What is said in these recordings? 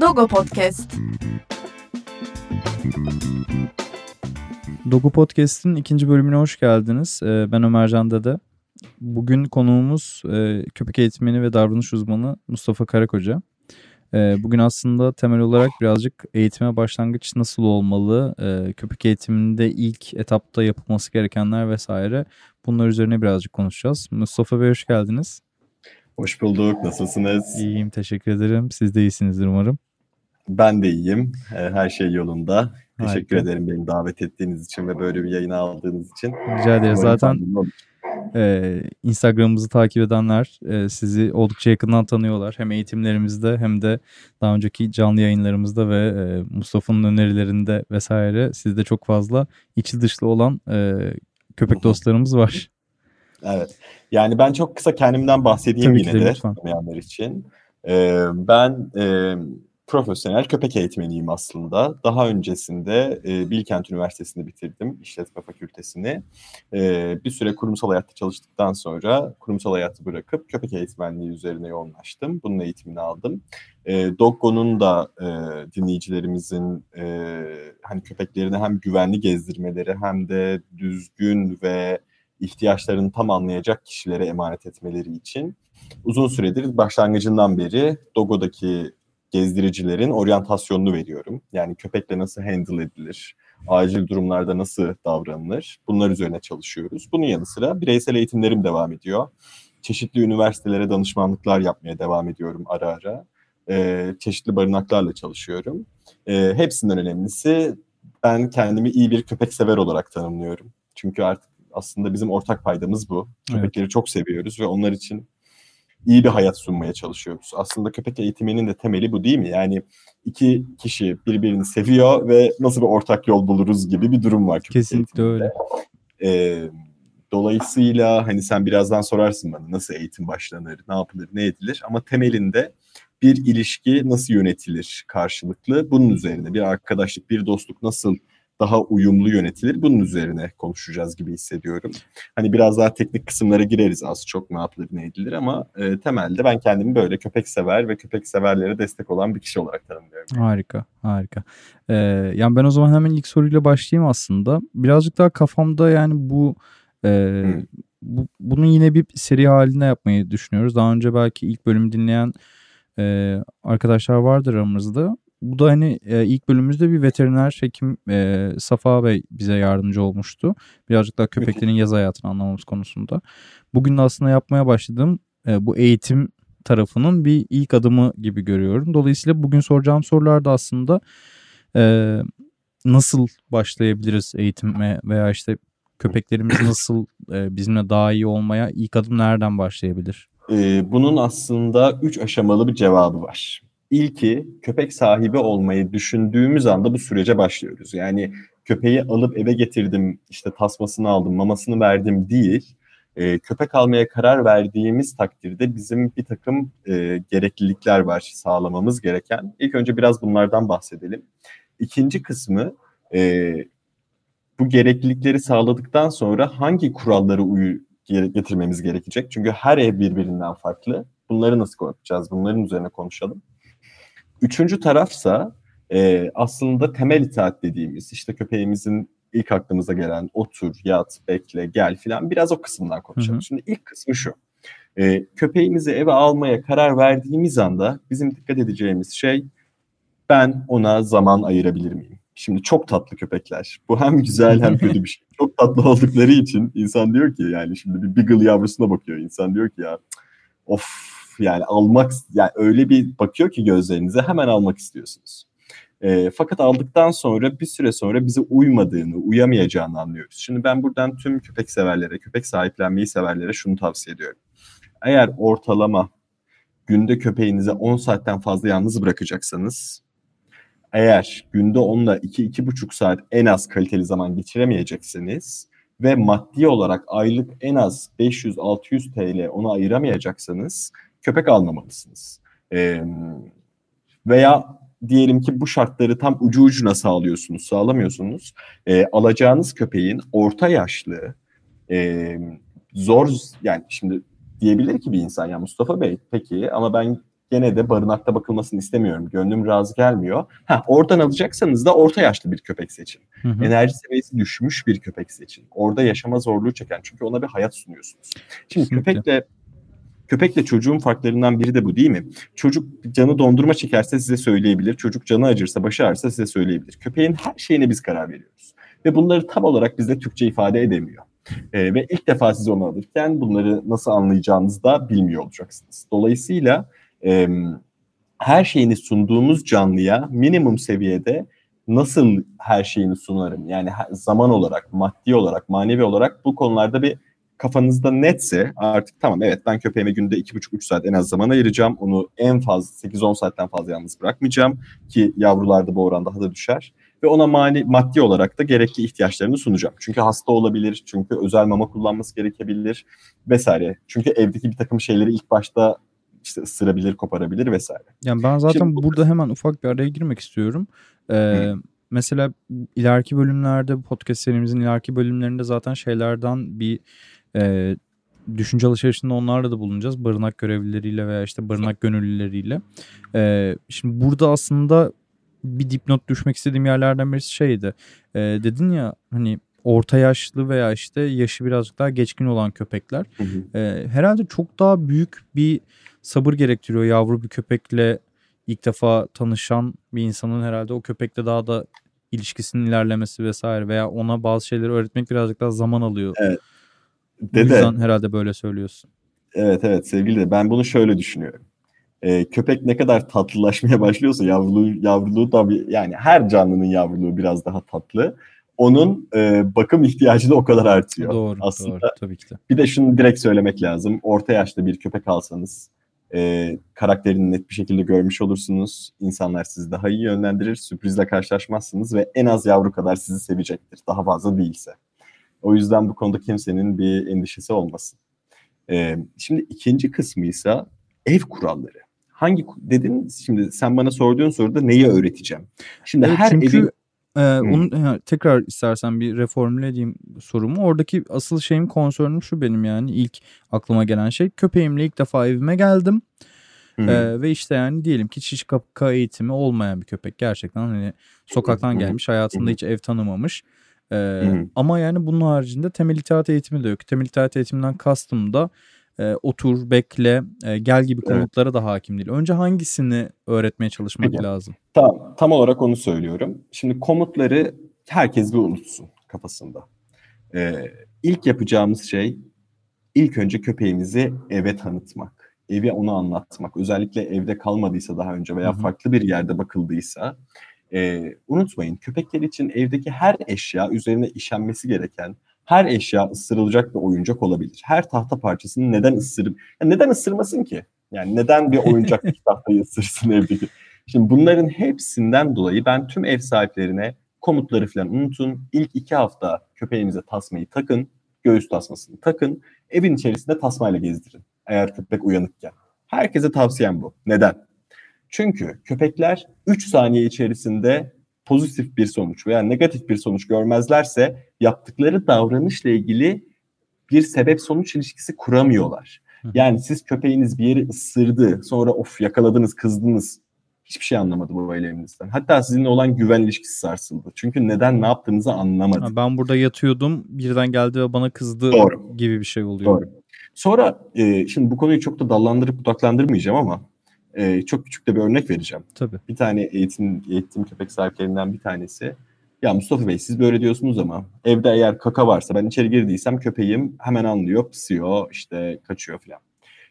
Doggo Podcast. Doggo Podcast'in ikinci bölümüne hoş geldiniz. Ben Ömer Can Dede. Bugün konuğumuz köpek eğitmeni ve davranış uzmanı Mustafa Karakoca. Bugün aslında temel olarak birazcık eğitime başlangıç nasıl olmalı, köpek eğitiminde ilk etapta yapılması gerekenler vesaire, bunlar üzerine birazcık konuşacağız. Mustafa Bey, hoş geldiniz. Hoş bulduk. Nasılsınız? İyiyim, teşekkür ederim. Siz de iyisinizdir umarım. Ben de iyiyim. Her şey yolunda. Teşekkür ederim beni davet ettiğiniz için ve böyle bir yayına aldığınız için. Rica ederim. Zaten Instagram'ımızı takip edenler sizi oldukça yakından tanıyorlar. Hem eğitimlerimizde hem de daha önceki canlı yayınlarımızda ve Mustafa'nın önerilerinde vesaire sizde çok fazla içi dışlı olan köpek dostlarımız var. Evet. Yani ben çok kısa kendimden bahsedeyim yine de tanımayanlar için. Ben profesyonel köpek eğitmeniyim aslında. Daha öncesinde Bilkent Üniversitesi'ni bitirdim, işletme fakültesini. Bir süre kurumsal hayatta çalıştıktan sonra kurumsal hayatı bırakıp köpek eğitmenliği üzerine yoğunlaştım. Bunun eğitimini aldım. Doggo'nun da dinleyicilerimizin hani köpeklerini hem güvenli gezdirmeleri hem de düzgün ve ihtiyaçlarını tam anlayacak kişilere emanet etmeleri için uzun süredir başlangıcından beri Doggo'daki gezdiricilerin oryantasyonunu veriyorum. Yani köpekle nasıl handle edilir, acil durumlarda nasıl davranılır, bunlar üzerine çalışıyoruz. Bunun yanı sıra bireysel eğitimlerim devam ediyor. Çeşitli üniversitelere danışmanlıklar yapmaya devam ediyorum ara ara. Çeşitli barınaklarla çalışıyorum. Hepsinden önemlisi ben kendimi iyi bir köpek sever olarak tanımlıyorum. Çünkü artık aslında bizim ortak paydamız bu. Köpekleri çok seviyoruz ve onlar için iyi bir hayat sunmaya çalışıyoruz. Aslında köpek eğitiminin de temeli bu değil mi? Yani iki kişi birbirini seviyor ve nasıl bir ortak yol buluruz gibi bir durum var. Kesinlikle öyle. Dolayısıyla hani sen birazdan sorarsın bana nasıl eğitim başlanır, ne yapılır, ne edilir. Ama temelinde bir ilişki nasıl yönetilir karşılıklı? Bunun üzerine bir arkadaşlık, bir dostluk nasıl daha uyumlu yönetilir? Bunun üzerine konuşacağız gibi hissediyorum. Hani biraz daha teknik kısımlara gireriz az çok, ne yapılır ne edilir, ama temelde ben kendimi böyle köpek sever ve köpek severlere destek olan bir kişi olarak tanımlıyorum. Harika, harika. Yani ben o zaman hemen ilk soruyla başlayayım aslında. Birazcık daha kafamda yani bunu yine bir seri haline yapmayı düşünüyoruz. Daha önce belki ilk bölümü dinleyen arkadaşlar vardır aramızda. Bu da hani ilk bölümümüzde bir veteriner hekim Safa Bey bize yardımcı olmuştu. Birazcık daha köpeklerin yaz hayatını anlamamız konusunda. Bugün de aslında yapmaya başladığım bu eğitim tarafının bir ilk adımı gibi görüyorum. Dolayısıyla bugün soracağım sorular da aslında nasıl başlayabiliriz eğitime veya işte köpeklerimiz nasıl bizimle daha iyi olmaya, ilk adım nereden başlayabilir? Bunun aslında 3 aşamalı bir cevabı var. İlki, köpek sahibi olmayı düşündüğümüz anda bu sürece başlıyoruz. Yani köpeği alıp eve getirdim, işte tasmasını aldım, mamasını verdim değil. Köpek almaya karar verdiğimiz takdirde bizim bir takım gereklilikler var sağlamamız gereken. İlk önce biraz bunlardan bahsedelim. İkinci kısmı, bu gereklilikleri sağladıktan sonra hangi kuralları getirmemiz gerekecek? Çünkü her ev birbirinden farklı. Bunları nasıl konuşacağız? Bunların üzerine konuşalım. Üçüncü tarafsa aslında temel itaat dediğimiz, işte köpeğimizin ilk aklımıza gelen otur, yat, bekle, gel filan, biraz o kısımdan konuşalım. Hı hı. Şimdi ilk kısmı şu, köpeğimizi eve almaya karar verdiğimiz anda bizim dikkat edeceğimiz şey, ben ona zaman ayırabilir miyim? Şimdi çok tatlı köpekler. Bu hem güzel hem kötü bir şey. Çok tatlı oldukları için insan diyor ki, yani şimdi bir Beagle yavrusuna bakıyor insan, diyor ki ya of. Yani almak, yani öyle bir bakıyor ki gözlerinize, hemen almak istiyorsunuz. Fakat aldıktan sonra bir süre sonra bize uymadığını, uyamayacağını anlıyoruz. Şimdi ben buradan tüm köpek severlere, köpek sahiplenmeyi severlere şunu tavsiye ediyorum. Eğer ortalama günde köpeğinize 10 saatten fazla yalnız bırakacaksanız, eğer günde onunla 2-2,5 saat en az kaliteli zaman geçiremeyecekseniz ve maddi olarak aylık en az 500-600 TL ona ayıramayacaksanız, köpek almamalısınız. Veya diyelim ki bu şartları tam ucu ucuna sağlamıyorsunuz. Alacağınız köpeğin orta yaşlı, zor, yani şimdi diyebilir ki bir insan, ya Mustafa Bey peki ama ben gene de barınakta bakılmasını istemiyorum, gönlüm razı gelmiyor. Oradan alacaksanız da orta yaşlı bir köpek seçin. Hı hı. Enerji seviyesi düşmüş bir köpek seçin. Orada yaşama zorluğu çeken, çünkü ona bir hayat sunuyorsunuz. Şimdi köpekle çocuğun farklarından biri de bu değil mi? Çocuk canı dondurma çekerse size söyleyebilir. Çocuk canı acırsa, başı ağrırsa size söyleyebilir. Köpeğin her şeyine biz karar veriyoruz. Ve bunları tam olarak bizde Türkçe ifade edemiyor. Ve ilk defa siz onu alırken bunları nasıl anlayacağınızı da bilmiyor olacaksınız. Dolayısıyla her şeyini sunduğumuz canlıya minimum seviyede nasıl her şeyini sunarım? Yani zaman olarak, maddi olarak, manevi olarak bu konularda bir kafanızda netse artık tamam, evet ben köpeğime günde 2,5-3 saat en az zaman ayıracağım. Onu en fazla 8-10 saatten fazla yalnız bırakmayacağım ki yavrularda bu oran daha da düşer. Ve ona maddi olarak da gerekli ihtiyaçlarını sunacağım. Çünkü hasta olabilir, çünkü özel mama kullanması gerekebilir vesaire. Çünkü evdeki bir takım şeyleri ilk başta işte ısırabilir, koparabilir vesaire. Yani ben zaten şimdi burada hemen ufak bir araya girmek istiyorum. Mesela ileriki bölümlerde, podcast serimizin ileriki bölümlerinde zaten şeylerden bir düşünce alışverişinde onlarla da bulunacağız. Barınak görevlileriyle veya işte barınak gönüllüleriyle. Şimdi burada aslında bir dipnot düşmek istediğim yerlerden birisi şeydi. Dedin ya hani orta yaşlı veya işte yaşı birazcık daha geçkin olan köpekler. Hı hı. Herhalde çok daha büyük bir sabır gerektiriyor yavru bir köpekle ilk defa tanışan bir insanın, herhalde o köpekle daha da ilişkisinin ilerlemesi vesaire veya ona bazı şeyleri öğretmek birazcık daha zaman alıyor. Evet. Dede, bu yüzden herhalde böyle söylüyorsun. Evet sevgili de, ben bunu şöyle düşünüyorum. Köpek ne kadar tatlılaşmaya başlıyorsa yavruluğu tabii, yani her canlının yavruluğu biraz daha tatlı. Onun bakım ihtiyacı da o kadar artıyor. Doğru, aslında. Doğru, tabii ki de. Bir de şunu direkt söylemek lazım. Orta yaşta bir köpek alsanız karakterini net bir şekilde görmüş olursunuz. İnsanlar sizi daha iyi yönlendirir. Sürprizle karşılaşmazsınız ve en az yavru kadar sizi sevecektir. Daha fazla değilse. O yüzden bu konuda kimsenin bir endişesi olmasın. Şimdi ikinci kısmı ise ev kuralları. Hangi dedin? Şimdi sen bana sorduğun soruda neyi öğreteceğim? Şimdi evet, her çünkü evin... Onu tekrar istersen bir reformüle edeyim sorumu. Oradaki asıl şeyim, konsörüm şu benim, yani ilk aklıma gelen şey, köpeğimle ilk defa evime geldim ve işte yani diyelim ki çiş kaka eğitimi olmayan bir köpek, gerçekten hani sokaktan gelmiş, hayatında hiç ev tanımamış ama yani bunun haricinde temel itaat eğitimi de yok. Temel itaat eğitiminden kastım da otur, bekle, gel gibi komutlara da hakim değil. Önce hangisini öğretmeye çalışmak lazım? Tamam, tam olarak onu söylüyorum. Şimdi komutları herkes bir unutsun kafasında. İlk yapacağımız şey, ilk önce köpeğimizi eve tanıtmak. Evi ona anlatmak. Özellikle evde kalmadıysa daha önce veya farklı bir yerde bakıldıysa. Unutmayın, köpekler için evdeki her eşya üzerine işenmesi gereken, her eşya ısırılacak bir oyuncak olabilir. Her tahta parçasını neden ısırmasın ki? Yani neden bir oyuncak bir tahtayı ısırsın evdeki? Şimdi bunların hepsinden dolayı ben tüm ev sahiplerine, komutları falan unutun. İlk 2 hafta köpeğinize tasmayı takın, göğüs tasmasını takın. Evin içerisinde tasmayla gezdirin eğer köpek uyanıkken. Herkese tavsiyem bu. Neden? Çünkü köpekler 3 saniye içerisinde pozitif bir sonuç veya negatif bir sonuç görmezlerse yaptıkları davranışla ilgili bir sebep sonuç ilişkisi kuramıyorlar. Yani siz köpeğiniz bir yeri ısırdı, sonra of yakaladınız, kızdınız, hiçbir şey anlamadı bu eyleminizden. Hatta sizinle olan güven ilişkisi sarsıldı. Çünkü neden ne yaptığınızı anlamadı. Ben burada yatıyordum, birden geldi ve bana kızdı. Doğru. Gibi bir şey oluyor. Doğru. Sonra şimdi bu konuyu çok da dallandırıp budaklandırmayacağım ama çok küçük de bir örnek vereceğim. Tabii. Bir tane eğittiğim köpek sahiplerinden bir tanesi. Ya Mustafa Bey siz böyle diyorsunuz ama evde eğer kaka varsa, ben içeri girdiysem köpeğim hemen anlıyor, pısıyor, işte kaçıyor falan.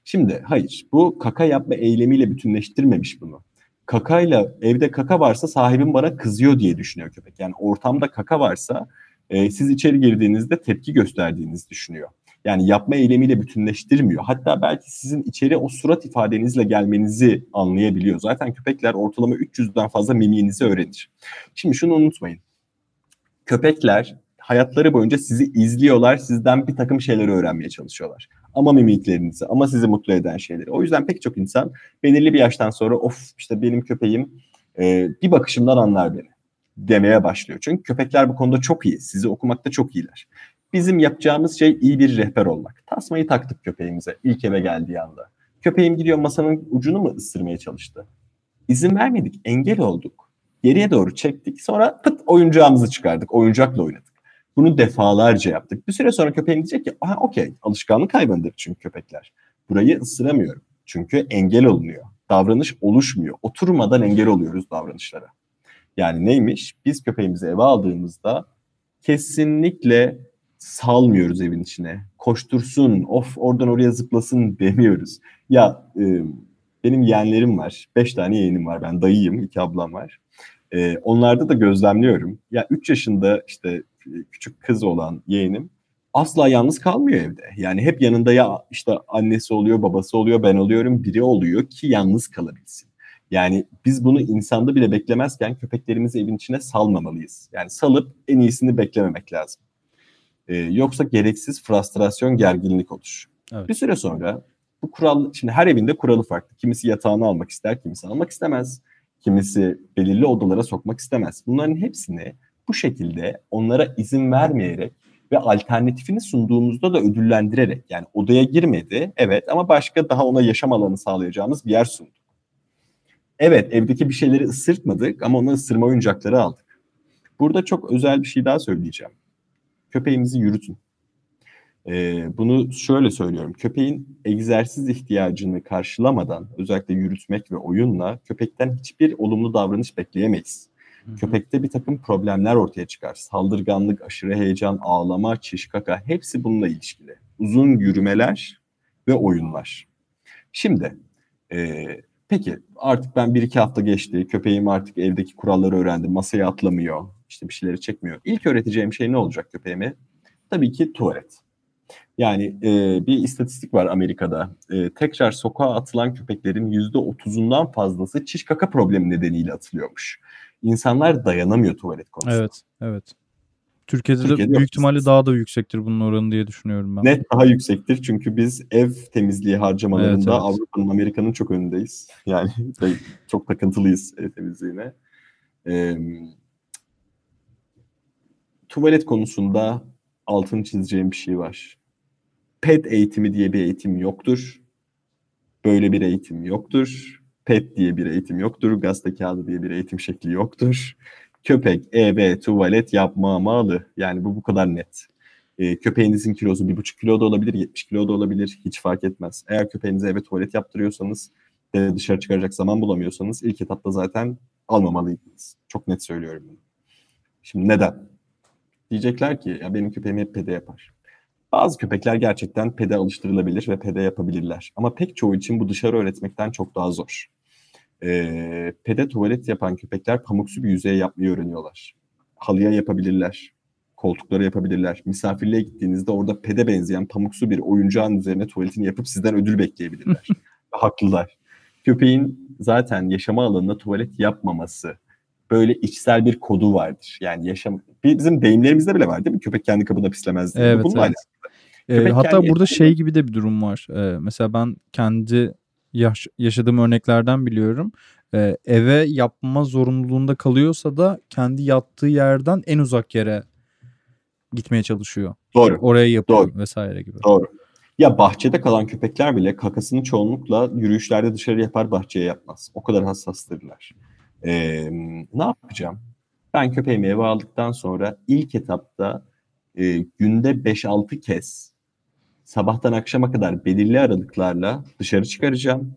Şimdi hayır, bu kaka yapma eylemiyle bütünleştirmemiş bunu. Kakayla, evde kaka varsa sahibim bana kızıyor diye düşünüyor köpek. Yani ortamda kaka varsa siz içeri girdiğinizde tepki gösterdiğinizi düşünüyor. Yani yapma eylemiyle bütünleştirmiyor. Hatta belki sizin içeri o surat ifadenizle gelmenizi anlayabiliyor. Zaten köpekler ortalama 300'den fazla mimiğinizi öğrenir. Şimdi şunu unutmayın. Köpekler hayatları boyunca sizi izliyorlar, sizden bir takım şeyleri öğrenmeye çalışıyorlar. Ama mimiklerinizi, ama sizi mutlu eden şeyleri. O yüzden pek çok insan belirli bir yaştan sonra of işte benim köpeğim bir bakışımdan anlar beni demeye başlıyor. Çünkü köpekler bu konuda çok iyi, sizi okumakta çok iyiler. Bizim yapacağımız şey iyi bir rehber olmak. Tasmayı taktık köpeğimize ilk eve geldiği anda. Köpeğim gidiyor, masanın ucunu mu ısırmaya çalıştı? İzin vermedik, engel olduk. Geriye doğru çektik, sonra pıt oyuncağımızı çıkardık, oyuncakla oynadık. Bunu defalarca yaptık. Bir süre sonra köpeğim diyecek ki, aha okey, alışkanlık hayvanıdır çünkü köpekler. Burayı ısıramıyorum çünkü engel olunuyor. Davranış oluşmuyor. Oturmadan engel oluyoruz davranışlara. Yani neymiş? Biz köpeğimizi eve aldığımızda kesinlikle salmıyoruz evin içine. Koştursun, of oradan oraya zıplasın demiyoruz. Ya benim yeğenlerim var. 5 tane yeğenim var. Ben dayıyım, 2 ablam var. Onlarda da gözlemliyorum. Ya 3 yaşında işte küçük kız olan yeğenim asla yalnız kalmıyor evde. Yani hep yanında ya işte annesi oluyor, babası oluyor, ben oluyorum, biri oluyor ki yalnız kalabilsin. Yani biz bunu insanda bile beklemezken köpeklerimizi evin içine salmamalıyız. Yani salıp en iyisini beklememek lazım. Yoksa gereksiz frustrasyon, gerginlik olur. Evet. Bir süre sonra bu kural, şimdi her evinde kuralı farklı. Kimisi yatağını almak ister, kimisi almak istemez. Kimisi belirli odalara sokmak istemez. Bunların hepsini bu şekilde onlara izin vermeyerek ve alternatifini sunduğumuzda da ödüllendirerek, yani odaya girmedi evet ama başka daha ona yaşam alanı sağlayacağımız bir yer sunduk. Evet, evdeki bir şeyleri ısırtmadık ama ona ısırma oyuncakları aldık. Burada çok özel bir şey daha söyleyeceğim. Köpeğimizi yürütün. Bunu şöyle söylüyorum. Köpeğin egzersiz ihtiyacını karşılamadan, özellikle yürütmek ve oyunla, köpekten hiçbir olumlu davranış bekleyemeyiz. Hı-hı. Köpekte bir takım problemler ortaya çıkar. Saldırganlık, aşırı heyecan, ağlama, çişkaka, hepsi bununla ilişkili. Uzun yürümeler ve oyunlar. Şimdi, peki artık ben 1-2 hafta geçti, köpeğim artık evdeki kuralları öğrendi, masaya atlamıyor, işte bir şeyleri çekmiyor. İlk öğreteceğim şey ne olacak köpeğime? Tabii ki tuvalet. Yani bir istatistik var Amerika'da. Tekrar sokağa atılan köpeklerin %30'undan fazlası çiş kaka problemi nedeniyle atılıyormuş. İnsanlar dayanamıyor tuvalet konusunda. Evet, evet. Türkiye'de büyük ihtimalle daha da yüksektir bunun oranı diye düşünüyorum ben. Net daha yüksektir çünkü biz ev temizliği harcamalarında evet. Avrupa'nın, Amerika'nın çok önündeyiz. Yani çok takıntılıyız ev temizliğine. Tuvalet konusunda altını çizeceğim bir şey var. Pet eğitimi diye bir eğitim yoktur. Böyle bir eğitim yoktur. Pet diye bir eğitim yoktur. Gazete kağıdı diye bir eğitim şekli yoktur. Köpek tuvalet yapmamalı. Yani bu kadar net. Köpeğinizin kilosu 1,5 kilo da olabilir, 70 kilo da olabilir. Hiç fark etmez. Eğer köpeğinize eve tuvalet yaptırıyorsanız, dışarı çıkaracak zaman bulamıyorsanız ilk etapta zaten almamalıydınız. Çok net söylüyorum bunu. Şimdi neden? Diyecekler ki ya benim köpeğim hep pede yapar. Bazı köpekler gerçekten pede alıştırılabilir ve pede yapabilirler. Ama pek çoğu için bu dışarı öğretmekten çok daha zor. Pede tuvalet yapan köpekler pamuksu bir yüzeye yapmayı öğreniyorlar. Halıya yapabilirler, koltuklara yapabilirler. Misafirliğe gittiğinizde orada pede benzeyen pamuksu bir oyuncağın üzerine tuvaletini yapıp sizden ödül bekleyebilirler. Haklılar. Köpeğin zaten yaşama alanında tuvalet yapmaması böyle içsel bir kodu vardır. Yani yaşam, bizim deyimlerimizde bile var değil mi? Köpek kendi kabına pislemez diye. Evet, bununla evet. Hatta burada şey gibi de bir durum var. Mesela ben kendi yaşadığım örneklerden biliyorum. Eve yapma zorunluluğunda kalıyorsa da kendi yattığı yerden en uzak yere gitmeye çalışıyor. Doğru. Oraya yapıyor vesaire gibi. Doğru. Ya bahçede kalan köpekler bile kakasını çoğunlukla yürüyüşlerde dışarı yapar, bahçeye yapmaz. O kadar hassastırlar. Ne yapacağım? Ben köpeğimi eve aldıktan sonra ilk etapta günde 5-6 kez sabahtan akşama kadar belirli aralıklarla dışarı çıkaracağım.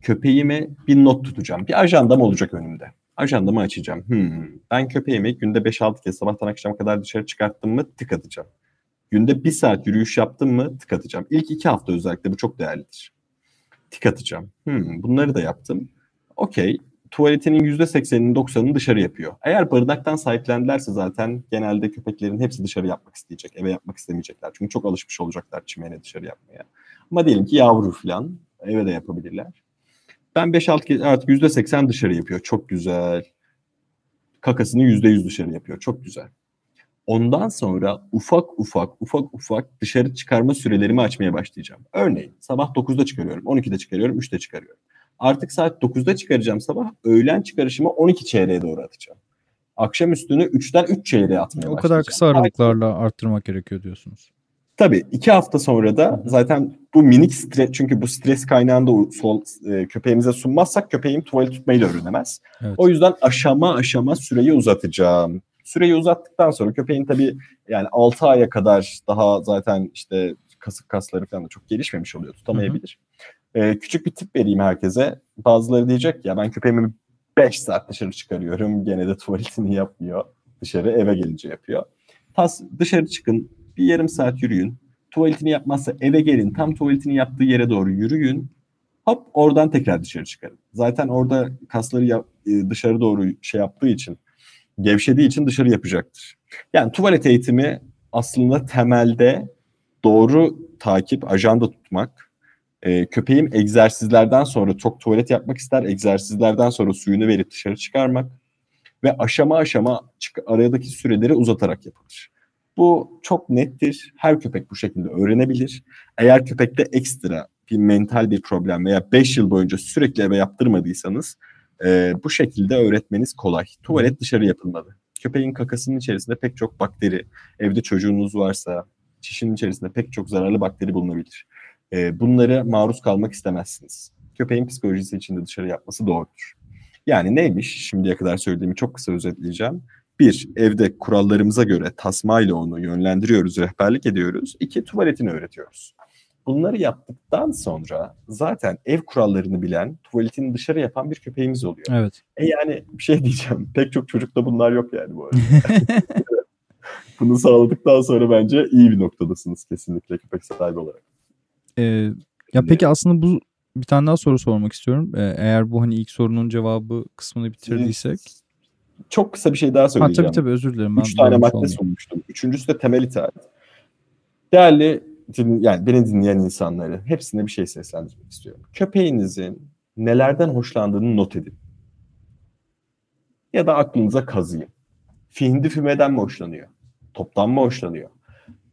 Köpeğime bir not tutacağım. Bir ajandam olacak önümde. Ajandamı açacağım. Ben köpeğimi günde 5-6 kez sabahtan akşama kadar dışarı çıkarttım mı tık atacağım. Günde 1 saat yürüyüş yaptım mı tık atacağım. İlk 2 hafta özellikle bu çok değerlidir. Tık atacağım. Bunları da yaptım. Okey. Tuvaletinin %80'ini 90'ını dışarı yapıyor. Eğer barınaktan sahiplendilerse zaten genelde köpeklerin hepsi dışarı yapmak isteyecek. Eve yapmak istemeyecekler. Çünkü çok alışmış olacaklar çimene dışarı yapmaya. Ama diyelim ki yavru falan eve de yapabilirler. Ben 5-6 kez artık %80 dışarı yapıyor. Çok güzel. Kakasını %100 dışarı yapıyor. Çok güzel. Ondan sonra ufak ufak dışarı çıkarma sürelerimi açmaya başlayacağım. Örneğin sabah 9'da çıkarıyorum, 12'de çıkarıyorum, 3'te çıkarıyorum. Artık saat 9'da çıkaracağım sabah, öğlen çıkarışımı 12 çeyreğe doğru atacağım. akşam üstünü 3'ten 3 çeyreğe atmaya başlayacağım. O kadar kısa aralıklarla arttırmak gerekiyor diyorsunuz. Tabii 2 hafta sonra da zaten bu minik stres, çünkü bu stres kaynağını da köpeğimize sunmazsak köpeğim tuvalet tutmayı da öğrenemez. Evet. O yüzden aşama aşama süreyi uzatacağım. Süreyi uzattıktan sonra köpeğin tabii yani 6 aya kadar daha zaten işte kasık kasları falan da çok gelişmemiş oluyor, tutamayabilir. Küçük bir tip vereyim herkese. Bazıları diyecek ya ben köpeğimi 5 saat dışarı çıkarıyorum, gene de tuvaletini yapmıyor. Dışarı eve gelince yapıyor. Dışarı çıkın, bir yarım saat yürüyün. Tuvaletini yapmazsa eve gelin, tam tuvaletini yaptığı yere doğru yürüyün. Hop oradan tekrar dışarı çıkarın. Zaten orada kasları dışarı doğru şey yaptığı için, gevşediği için dışarı yapacaktır. Yani tuvalet eğitimi aslında temelde doğru takip, ajanda tutmak. Köpeğim egzersizlerden sonra çok tuvalet yapmak ister. Egzersizlerden sonra suyunu verip dışarı çıkarmak. Ve aşama aşama aradaki süreleri uzatarak yapılır. Bu çok nettir. Her köpek bu şekilde öğrenebilir. Eğer köpekte ekstra bir mental bir problem veya 5 yıl boyunca sürekli eve yaptırmadıysanız bu şekilde öğretmeniz kolay. Tuvalet dışarı yapılmalı. Köpeğin kakasının içerisinde pek çok bakteri, evde çocuğunuz varsa çişinin içerisinde pek çok zararlı bakteri bulunabilir. Bunlara maruz kalmak istemezsiniz. Köpeğin psikolojisi için de dışarı yapması doğrudur. Yani neymiş? Şimdiye kadar söylediğimi çok kısa özetleyeceğim. 1. Evde kurallarımıza göre tasmayla onu yönlendiriyoruz, rehberlik ediyoruz. 2. Tuvaletini öğretiyoruz. Bunları yaptıktan sonra zaten ev kurallarını bilen, tuvaletini dışarı yapan bir köpeğimiz oluyor. Evet. Yani bir şey diyeceğim. Pek çok çocukta bunlar yok yani bu arada. Bunu sağladıktan sonra bence iyi bir noktadasınız kesinlikle köpek sahibi olarak. Ya peki aslında bu bir tane daha soru sormak istiyorum. Eğer bu hani ilk sorunun cevabı kısmını bitirdiysek. Çok kısa bir şey daha söyleyeceğim. Tabii özür dilerim. 3 tane madde sunmuştum. 3.'sü de temel itaat. Değerli yani beni dinleyen insanları hepsine bir şey seslendirmek istiyorum. Köpeğinizin nelerden hoşlandığını not edin. Ya da aklınıza kazıyın. Findi fümeden mi hoşlanıyor? Toptan mı hoşlanıyor?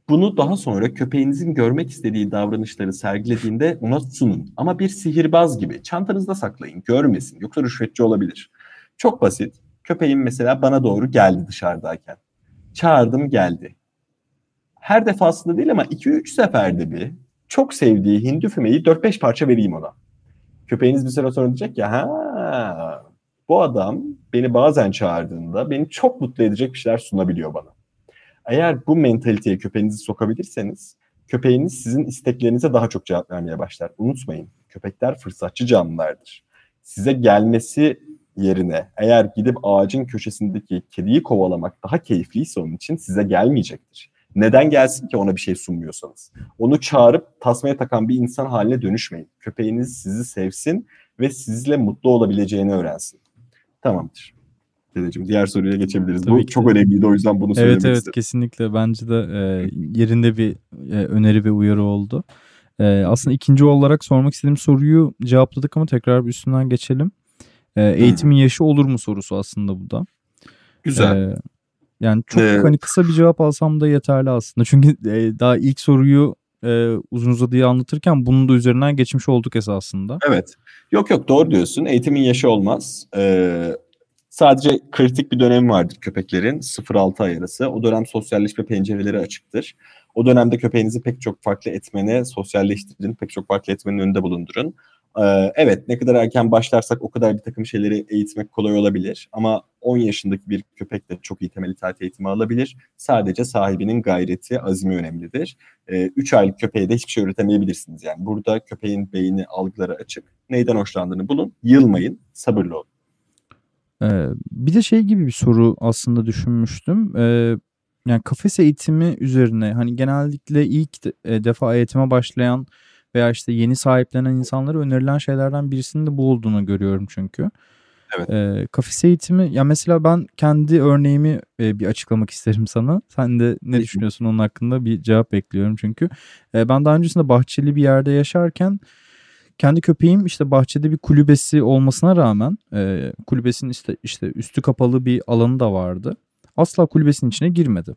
Bunu daha sonra köpeğinizin görmek istediği davranışları sergilediğinde ona sunun. Ama bir sihirbaz gibi çantanızda saklayın, görmesin. Yoksa rüşvetçi olabilir. Çok basit. Köpeğim mesela bana doğru geldi dışarıdayken. Çağırdım geldi. Her defasında değil ama 2-3 seferde bir çok sevdiği hindi fümeyi 4-5 parça vereyim ona. Köpeğiniz bir süre sonra diyecek ya bu adam beni bazen çağırdığında beni çok mutlu edecek bir şeyler sunabiliyor bana. Eğer bu mentaliteye köpeğinizi sokabilirseniz köpeğiniz sizin isteklerinize daha çok cevap vermeye başlar. Unutmayın, köpekler fırsatçı canlılardır. Size gelmesi yerine eğer gidip ağacın köşesindeki kediyi kovalamak daha keyifliyse onun için size gelmeyecektir. Neden gelsin ki ona bir şey sunmuyorsanız? Onu çağırıp tasmaya takan bir insan haline dönüşmeyin. Köpeğiniz sizi sevsin ve sizinle mutlu olabileceğini öğrensin. Tamamdır. Dedeciğim diğer soruya geçebiliriz. Tabii bu çok önemliydi, o yüzden bunu söylemek istedim. Evet kesinlikle bence de yerinde bir öneri ve uyarı oldu. Aslında ikinci olarak sormak istediğim soruyu cevapladık ama tekrar bir üstünden geçelim. Eğitimin yaşı olur mu sorusu aslında bu da. Güzel. Yani çok hani kısa bir cevap alsam da yeterli aslında. Çünkü daha ilk soruyu uzun uzadıya anlatırken bunun da üzerinden geçmiş olduk esasında. Evet. Yok doğru diyorsun. Eğitimin yaşı olmaz. Sadece kritik bir dönemi vardır köpeklerin. 0-6 ay arası. O dönem sosyalleşme pencereleri açıktır. O dönemde köpeğinizi pek çok farklı etmene sosyalleştirin. Pek çok farklı etmenin önünde bulundurun. Evet, ne kadar erken başlarsak o kadar bir takım şeyleri eğitmek kolay olabilir. Ama 10 yaşındaki bir köpek de çok iyi temel itaat eğitimi alabilir. Sadece sahibinin gayreti, azmi önemlidir. 3 aylık köpeğe de hiçbir şey öğretemeyebilirsiniz. Yani burada köpeğin beyni algılara açık. Neyden hoşlandığını bulun, yılmayın, sabırlı olun. Bir de şey gibi bir soru aslında düşünmüştüm. Yani kafes eğitimi üzerine hani genellikle ilk defa eğitime başlayan veya işte yeni sahiplenen insanlara önerilen şeylerden birisinin de bu olduğunu görüyorum çünkü. Evet. Kafes eğitimi, ya mesela ben kendi örneğimi bir açıklamak isterim sana. Sen de ne düşünüyorsun onun hakkında, bir cevap bekliyorum çünkü. Ben daha öncesinde bahçeli bir yerde yaşarken kendi köpeğim işte bahçede bir kulübesi olmasına rağmen kulübesinin işte üstü kapalı bir alanı da vardı. Asla kulübesinin içine girmedi.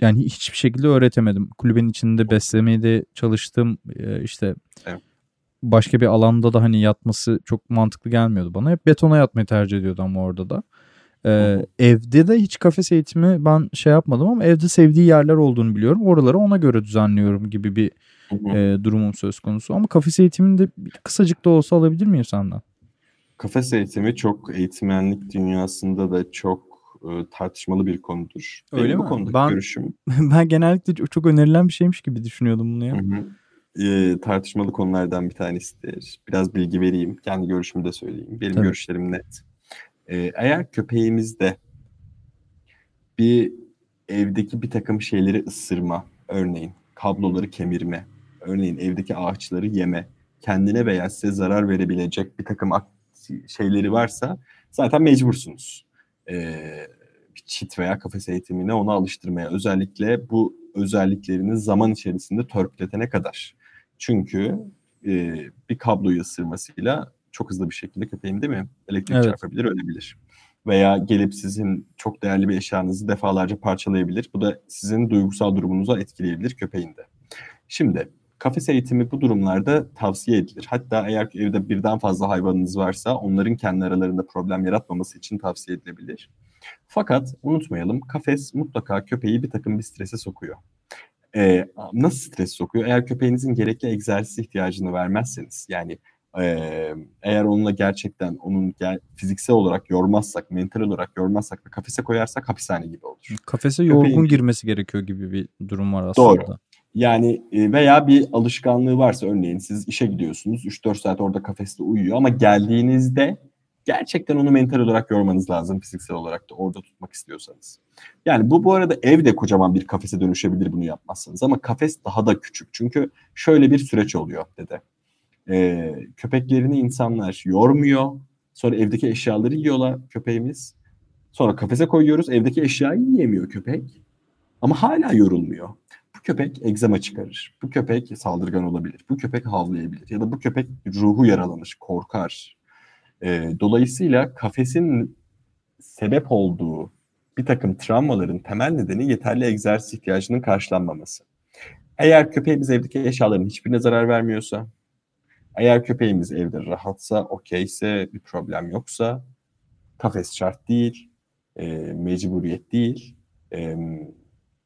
Yani hiçbir şekilde öğretemedim. Kulübenin içinde beslemeyi de çalıştım. İşte başka bir alanda da hani yatması çok mantıklı gelmiyordu bana. Hep betona yatmayı tercih ediyordu ama orada da. Evde de hiç kafes eğitimi ben şey yapmadım ama evde sevdiği yerler olduğunu biliyorum. Oraları ona göre düzenliyorum gibi bir durumum söz konusu. Ama kafes eğitimini de kısacık da olsa alabilir miyim senden? Kafes eğitimi çok eğitmenlik dünyasında da çok tartışmalı bir konudur. Öyle benim mi? Bu konudaki görüşüm. Ben genellikle çok önerilen bir şeymiş gibi düşünüyordum bunu ya. Tartışmalı konulardan bir tanesidir. Biraz bilgi vereyim. Kendi görüşümü de söyleyeyim. Benim görüşlerim net. Eğer köpeğimizde bir evdeki bir takım şeyleri ısırma, örneğin kabloları kemirme, örneğin evdeki ağaçları yeme, kendine veya size zarar verebilecek bir takım şeyleri varsa zaten mecbursunuz. Bir çit veya kafes eğitimine onu alıştırmaya, özellikle bu özelliklerini zaman içerisinde törpületene kadar. Çünkü bir kabloyu ısırmasıyla çok hızlı bir şekilde köpeğim değil mi? Elektrik çarpabilir, ölebilir. Veya gelip sizin çok değerli bir eşyanızı defalarca parçalayabilir. Bu da sizin duygusal durumunuza etkileyebilir köpeğin de. Şimdi kafes eğitimi bu durumlarda tavsiye edilir. Hatta eğer evde birden fazla hayvanınız varsa onların kendi aralarında problem yaratmaması için tavsiye edilebilir. Fakat unutmayalım, kafes mutlaka köpeği bir takım bir strese sokuyor. Nasıl stres sokuyor? Eğer köpeğinizin gerekli egzersiz ihtiyacını vermezseniz, yani eğer onunla gerçekten onun fiziksel olarak yormazsak, mental olarak yormazsak ve kafese koyarsak hapishane gibi olur. Kafese köpeğin yorgun girmesi gerekiyor gibi bir durum var aslında. Doğru. Yani veya bir alışkanlığı varsa, örneğin siz işe gidiyorsunuz, 3-4 saat orada kafeste uyuyor ama geldiğinizde gerçekten onu mental olarak yormanız lazım, fiziksel olarak da orada tutmak istiyorsanız. Yani bu arada evde kocaman bir kafese dönüşebilir bunu yapmazsanız, ama kafes daha da küçük. Çünkü şöyle bir süreç oluyor dede. Köpeklerini insanlar yormuyor, sonra evdeki eşyaları yiyorlar köpeğimiz. Sonra kafese koyuyoruz, evdeki eşyayı yiyemiyor köpek ama hala yorulmuyor. Bu köpek egzama çıkarır, bu köpek saldırgan olabilir, bu köpek havlayabilir ya da bu köpek ruhu yaralanır, korkar. Dolayısıyla kafesin sebep olduğu bir takım travmaların temel nedeni yeterli egzersiz ihtiyacının karşılanmaması. Eğer köpeğimiz evdeki eşyaların hiçbirine zarar vermiyorsa, eğer köpeğimiz evde rahatsa, okeyse, bir problem yoksa, kafes şart değil, mecburiyet değil.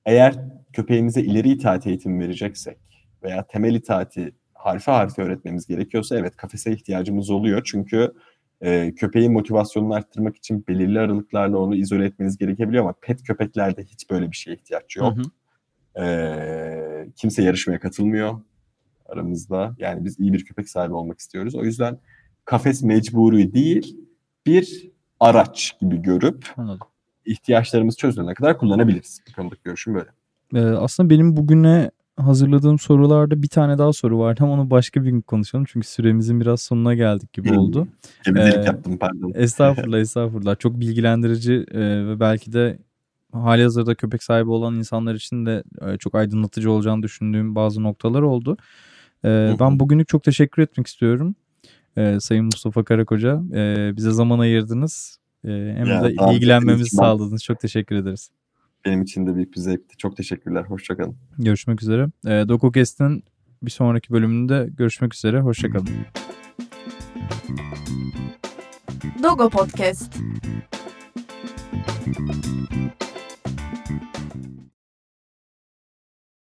Eğer köpeğimize ileri itaat eğitimi vereceksek veya temel itaati harfi harfi öğretmemiz gerekiyorsa, evet, kafese ihtiyacımız oluyor. Çünkü köpeğin motivasyonunu arttırmak için belirli aralıklarla onu izole etmeniz gerekebiliyor ama pet köpeklerde hiç böyle bir şeye ihtiyaç yok. Kimse yarışmaya katılmıyor aramızda. Yani biz iyi bir köpek sahibi olmak istiyoruz. O yüzden kafes mecburi değil, bir araç gibi görüp ihtiyaçlarımız çözülene kadar kullanabiliriz. Bu konudaki görüşüm böyle. Aslında benim bugüne hazırladığım sorularda bir tane daha soru vardı ama onu başka bir gün konuşalım. Çünkü süremizin biraz sonuna geldik gibi oldu. Temizlik yaptım, pardon. Estağfurullah. Çok bilgilendirici ve belki de halihazırda köpek sahibi olan insanlar için de çok aydınlatıcı olacağını düşündüğüm bazı noktalar oldu. Ben bugünlük çok teşekkür etmek istiyorum. Sayın Mustafa Karakoca, bize zaman ayırdınız. Hem de ilgilenmemizi sağladınız. Çok teşekkür ederiz. Benim için de büyük bir zevkti. Çok teşekkürler. Hoşçakalın. Görüşmek üzere. DokoCast'in bir sonraki bölümünde görüşmek üzere. Hoşçakalın. Doggo Podcast.